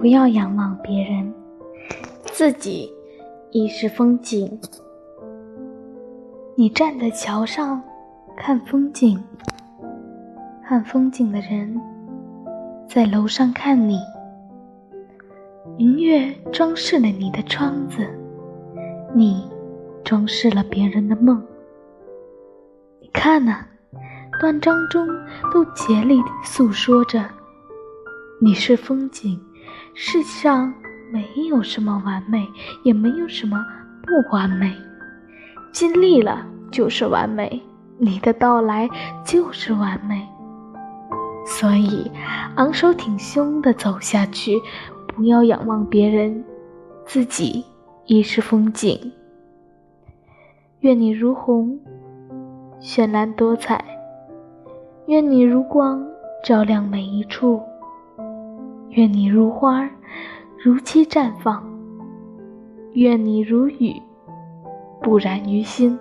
不要仰望别人，自己亦是风景。你站在桥上看风景，看风景的人在楼上看你。明月装饰了你的窗子，你装饰了别人的梦。你看啊，断章中都竭力诉说着你是风景。世上没有什么完美，也没有什么不完美，尽力了就是完美，你的到来就是完美。所以昂首挺胸地走下去，不要仰望别人，自己亦是风景。愿你如虹绚烂多彩，愿你如光照亮每一处，愿你如花如期绽放，愿你如雨不染于心。